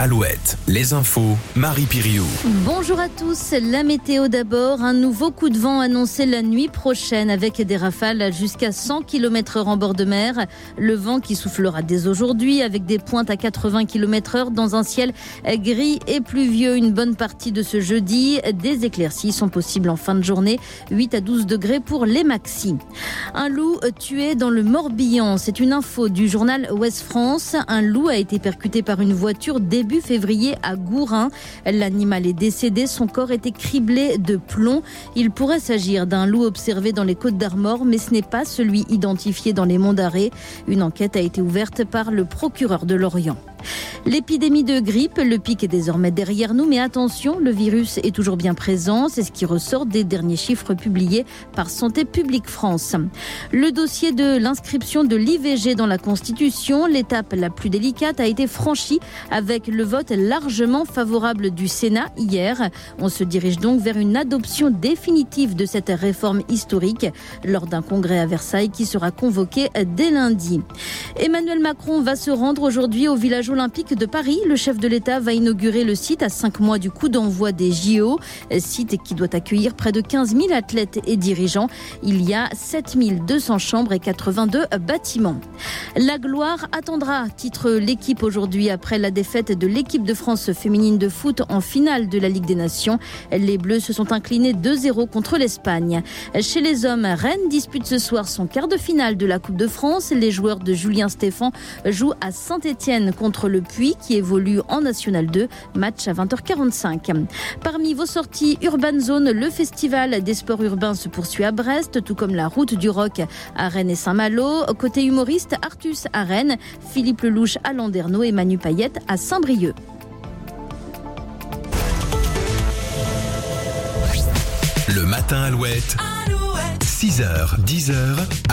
Alouette. Les infos, Marie Piriou. Bonjour à tous, la météo d'abord. Un nouveau coup de vent annoncé la nuit prochaine avec des rafales jusqu'à 100 km/h en bord de mer. Le vent qui soufflera dès aujourd'hui avec des pointes à 80 km/h dans un ciel gris et pluvieux. Une bonne partie de ce jeudi, des éclaircies sont possibles en fin de journée. 8 à 12 degrés pour les maxis. Un loup tué dans le Morbihan, c'est une info du journal Ouest France. Un loup a été percuté par une voiture début février à Gourin. L'animal est décédé, son corps était criblé de plomb. Il pourrait s'agir d'un loup observé dans les Côtes-d'Armor, mais ce n'est pas celui identifié dans les Monts d'Arrée. Une enquête a été ouverte par le procureur de Lorient. L'épidémie de grippe, le pic est désormais derrière nous, mais attention, le virus est toujours bien présent, c'est ce qui ressort des derniers chiffres publiés par Santé publique France. Le dossier de l'inscription de l'IVG dans la Constitution, l'étape la plus délicate, a été franchie avec le vote largement favorable du Sénat hier. On se dirige donc vers une adoption définitive de cette réforme historique lors d'un congrès à Versailles qui sera convoqué dès lundi. Emmanuel Macron va se rendre aujourd'hui au village olympique de Paris. Le chef de l'État va inaugurer le site à 5 mois du coup d'envoi des JO, site qui doit accueillir près de 15 000 athlètes et dirigeants. Il y a 7 200 chambres et 82 bâtiments. La gloire attendra, titre l'équipe aujourd'hui après la défaite de l'équipe de France féminine de foot en finale de la Ligue des Nations. Les Bleus se sont inclinés 2-0 contre l'Espagne. Chez les hommes, Rennes dispute ce soir son quart de finale de la Coupe de France. Les joueurs de Julien Stéphan jouent à Saint-Étienne contre le Puy qui évolue en National 2, match à 20h45. Parmi vos sorties, Urban Zone, le festival des sports urbains se poursuit à Brest, tout comme la route du rock à Rennes et Saint-Malo. Côté humoriste, Artus à Rennes, Philippe Lelouch à Landerneau et Manu Payette à Saint-Brieuc. Le matin Alouette, 6h, 10h